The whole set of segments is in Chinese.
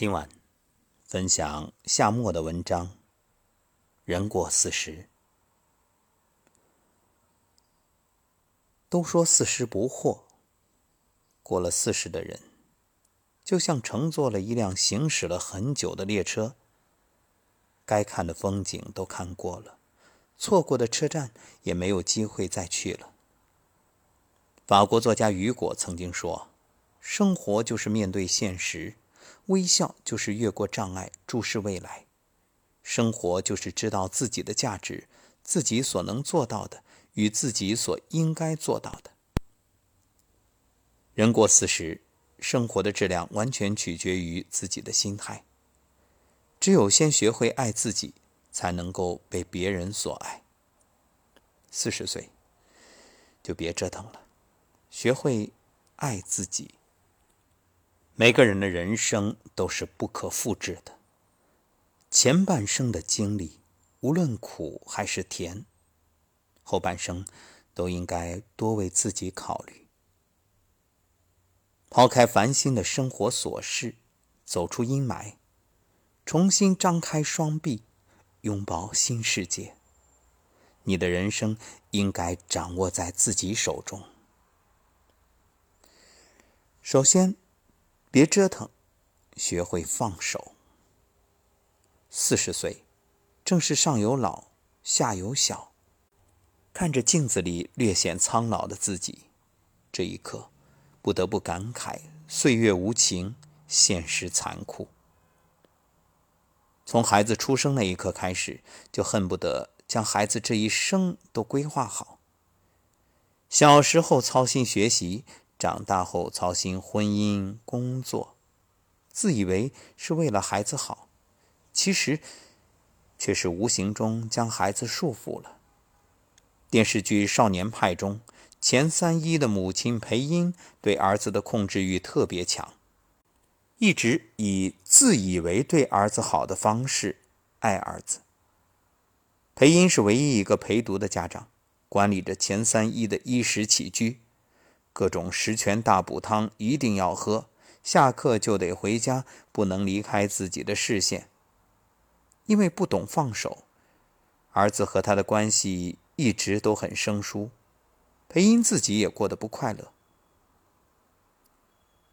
今晚分享夏末的文章《人过四十》。都说四十不惑，过了四十的人就像乘坐了一辆行驶了很久的列车，该看的风景都看过了，错过的车站也没有机会再去了。法国作家雨果曾经说，生活就是面对现实，微笑就是越过障碍，注视未来。生活就是知道自己的价值，自己所能做到的与自己所应该做到的。人过四十，生活的质量完全取决于自己的心态。只有先学会爱自己，才能够被别人所爱。40岁，就别折腾了，学会爱自己。每个人的人生都是不可复制的，前半生的经历，无论苦还是甜，后半生都应该多为自己考虑。抛开烦心的生活琐事，走出阴霾，重新张开双臂，拥抱新世界。你的人生应该掌握在自己手中。首先，别折腾，学会放手。40岁，正是上有老，下有小。看着镜子里略显苍老的自己，这一刻不得不感慨，岁月无情，现实残酷。从孩子出生那一刻开始，就恨不得将孩子这一生都规划好。小时候操心学习，长大后操心婚姻、工作，自以为是为了孩子好，其实却是无形中将孩子束缚了。电视剧《少年派》中，钱三一的母亲裴英对儿子的控制欲特别强，一直以自以为对儿子好的方式爱儿子。裴英是唯一一个陪读的家长，管理着钱三一的衣食起居，各种十全大补汤一定要喝，下课就得回家，不能离开自己的视线。因为不懂放手，儿子和他的关系一直都很生疏，裴英自己也过得不快乐。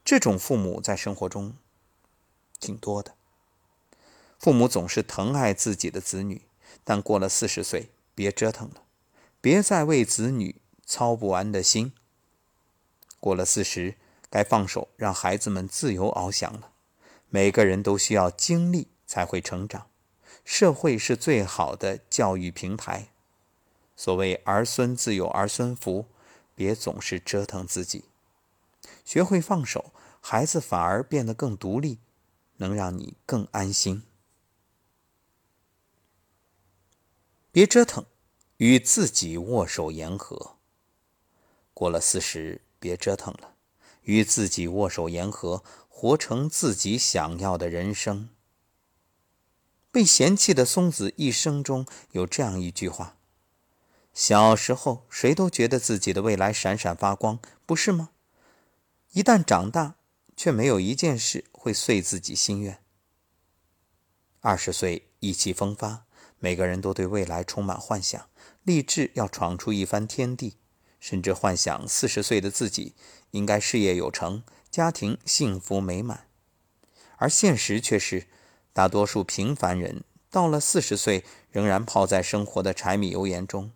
这种父母在生活中挺多的。父母总是疼爱自己的子女，但过了40岁，别折腾了，别再为子女操不完的心。过了40，该放手，让孩子们自由翱翔了。每个人都需要经历才会成长，社会是最好的教育平台。所谓儿孙自有儿孙福，别总是折腾自己。学会放手，孩子反而变得更独立，能让你更安心。别折腾，与自己握手言和。过了40，别折腾了，与自己握手言和，活成自己想要的人生。被嫌弃的松子一生中有这样一句话：小时候谁都觉得自己的未来闪闪发光，不是吗？一旦长大，却没有一件事会遂自己心愿。20岁意气风发，每个人都对未来充满幻想，立志要闯出一番天地。甚至幻想40岁的自己应该事业有成，家庭幸福美满。而现实却是，大多数平凡人到了40岁，仍然泡在生活的柴米油盐中，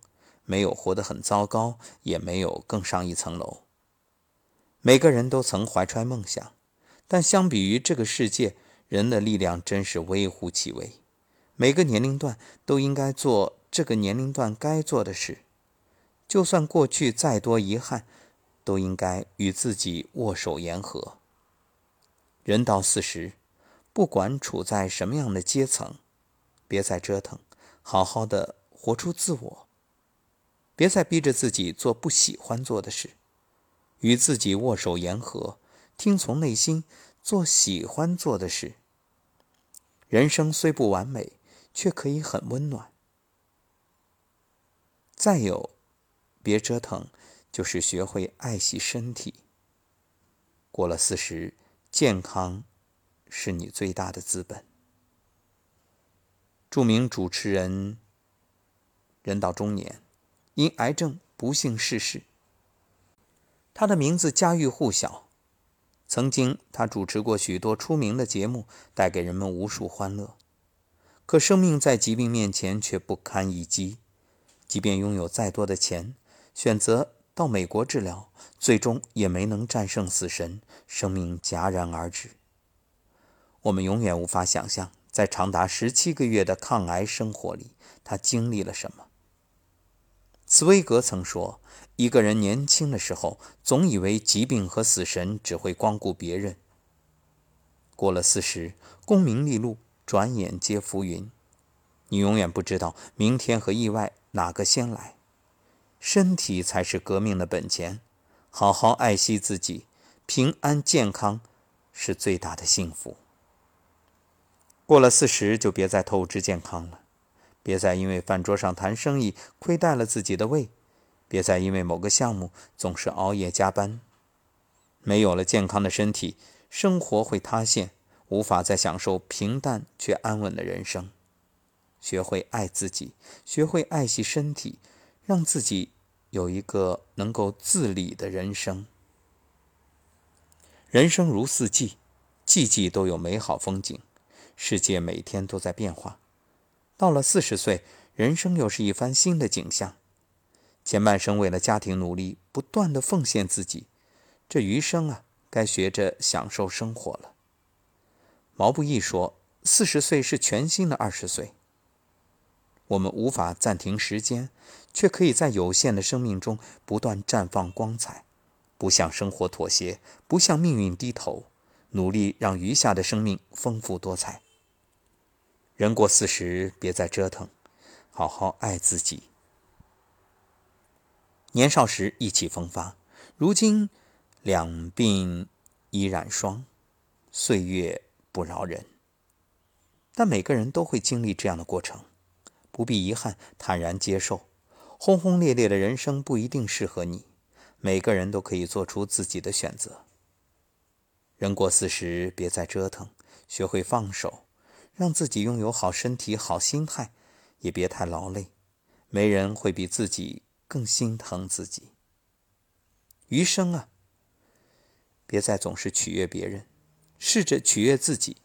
没有活得很糟糕，也没有更上一层楼。每个人都曾怀揣梦想，但相比于这个世界，人的力量真是微乎其微。每个年龄段都应该做这个年龄段该做的事，就算过去再多遗憾，都应该与自己握手言和。人到40，不管处在什么样的阶层，别再折腾，好好的活出自我。别再逼着自己做不喜欢做的事，与自己握手言和，听从内心，做喜欢做的事。人生虽不完美，却可以很温暖。再有，别折腾，就是学会爱惜身体。过了40，健康是你最大的资本。著名主持人人到中年，因癌症不幸逝世。他的名字家喻户晓，曾经他主持过许多出名的节目，带给人们无数欢乐。可生命在疾病面前却不堪一击，即便拥有再多的钱，选择到美国治疗，最终也没能战胜死神，生命戛然而止。我们永远无法想象，在长达17个月的抗癌生活里，他经历了什么。茨威格曾说，一个人年轻的时候，总以为疾病和死神只会光顾别人。过了40，功名利禄转眼皆浮云，你永远不知道明天和意外哪个先来。身体才是革命的本钱，好好爱惜自己，平安健康是最大的幸福。过了40就别再透支健康了，别再因为饭桌上谈生意亏待了自己的胃，别再因为某个项目总是熬夜加班。没有了健康的身体，生活会塌陷，无法再享受平淡却安稳的人生。学会爱自己，学会爱惜身体，让自己有一个能够自理的人生。人生如四季，季季都有美好风景，世界每天都在变化。到了40岁，人生又是一番新的景象。前半生为了家庭努力，不断地奉献自己，这余生啊，该学着享受生活了。毛不易说，40岁是全新的20岁。我们无法暂停时间，却可以在有限的生命中不断绽放光彩，不向生活妥协，不向命运低头，努力让余下的生命丰富多彩。人过40，别再折腾，好好爱自己。年少时意气风发，如今两鬓已染霜，岁月不饶人，但每个人都会经历这样的过程，不必遗憾，坦然接受。轰轰烈烈的人生不一定适合你，每个人都可以做出自己的选择。人过40，别再折腾，学会放手，让自己拥有好身体、好心态，也别太劳累，没人会比自己更心疼自己。余生啊，别再总是取悦别人，试着取悦自己，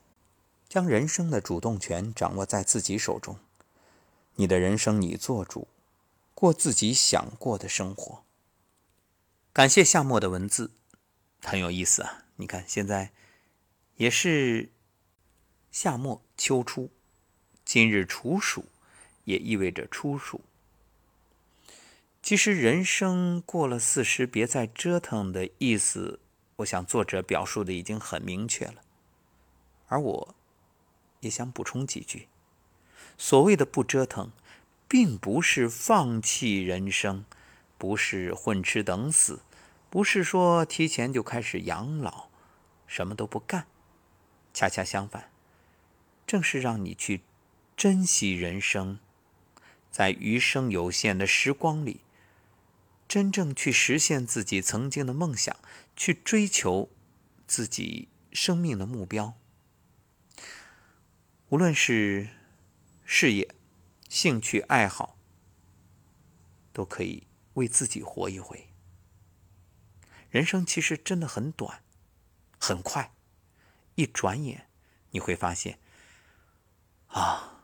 将人生的主动权掌握在自己手中。你的人生你做主，过自己想过的生活。感谢夏末的文字，很有意思啊！你看，现在也是夏末秋初，今日处暑，也意味着初暑。其实人生过了40，别再折腾的意思，我想作者表述的已经很明确了，而我也想补充几句。所谓的不折腾，并不是放弃人生，不是混吃等死，不是说提前就开始养老，什么都不干。恰恰相反，正是让你去珍惜人生，在余生有限的时光里，真正去实现自己曾经的梦想，去追求自己生命的目标。无论是事业、兴趣、爱好，都可以为自己活一回。人生其实真的很短，很快，一转眼你会发现啊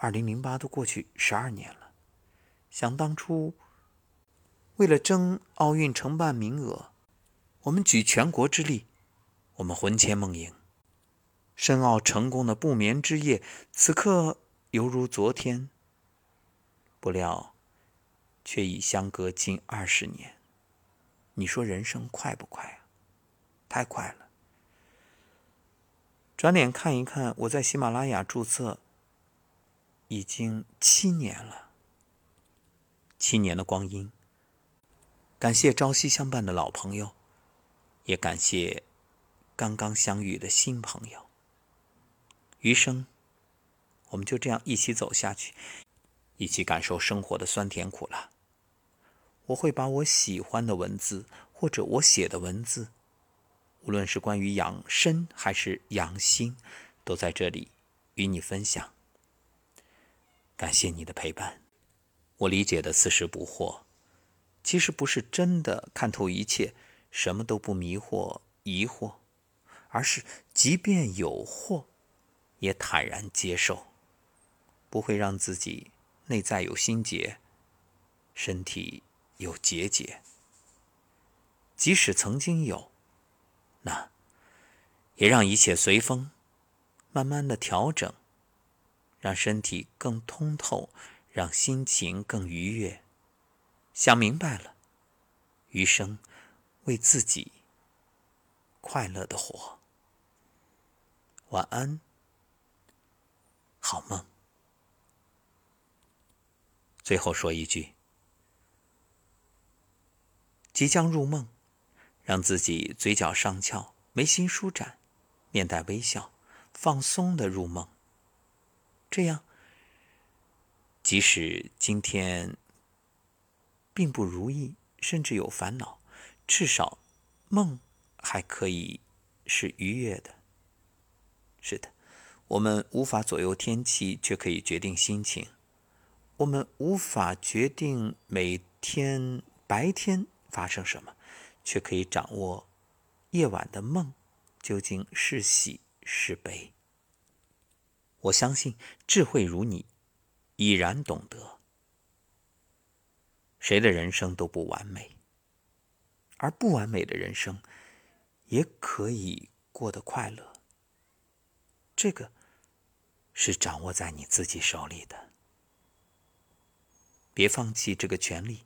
，2008都过去12年了。想当初为了争奥运承办名额，我们举全国之力，我们魂牵梦萦。申奥成功的不眠之夜，此刻犹如昨天，不料却已相隔近20年。你说人生快不快啊？太快了。转脸看一看，我在喜马拉雅注册已经7年了。7年的光阴，感谢朝夕相伴的老朋友，也感谢刚刚相遇的新朋友。余生，我们就这样一起走下去，一起感受生活的酸甜苦辣。我会把我喜欢的文字，或者我写的文字，无论是关于养生还是养心，都在这里与你分享。感谢你的陪伴。我理解的四十不惑，其实不是真的看透一切，什么都不迷惑、疑惑，而是即便有惑，也坦然接受，不会让自己内在有心结，身体有结节。即使曾经有，那也让一切随风，慢慢的调整，让身体更通透，让心情更愉悦。想明白了，余生为自己快乐的活。晚安，好梦。最后说一句，即将入梦，让自己嘴角上翘，眉心舒展，面带微笑，放松的入梦。这样即使今天并不如意，甚至有烦恼，至少梦还可以是愉悦的。是的，我们无法左右天气，却可以决定心情。我们无法决定每天白天发生什么，却可以掌握夜晚的梦究竟是喜是悲。我相信智慧如你，已然懂得，谁的人生都不完美，而不完美的人生也可以过得快乐。这个是掌握在你自己手里的，别放弃这个权利，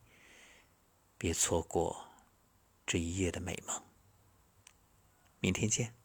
别错过这一夜的美梦。明天见。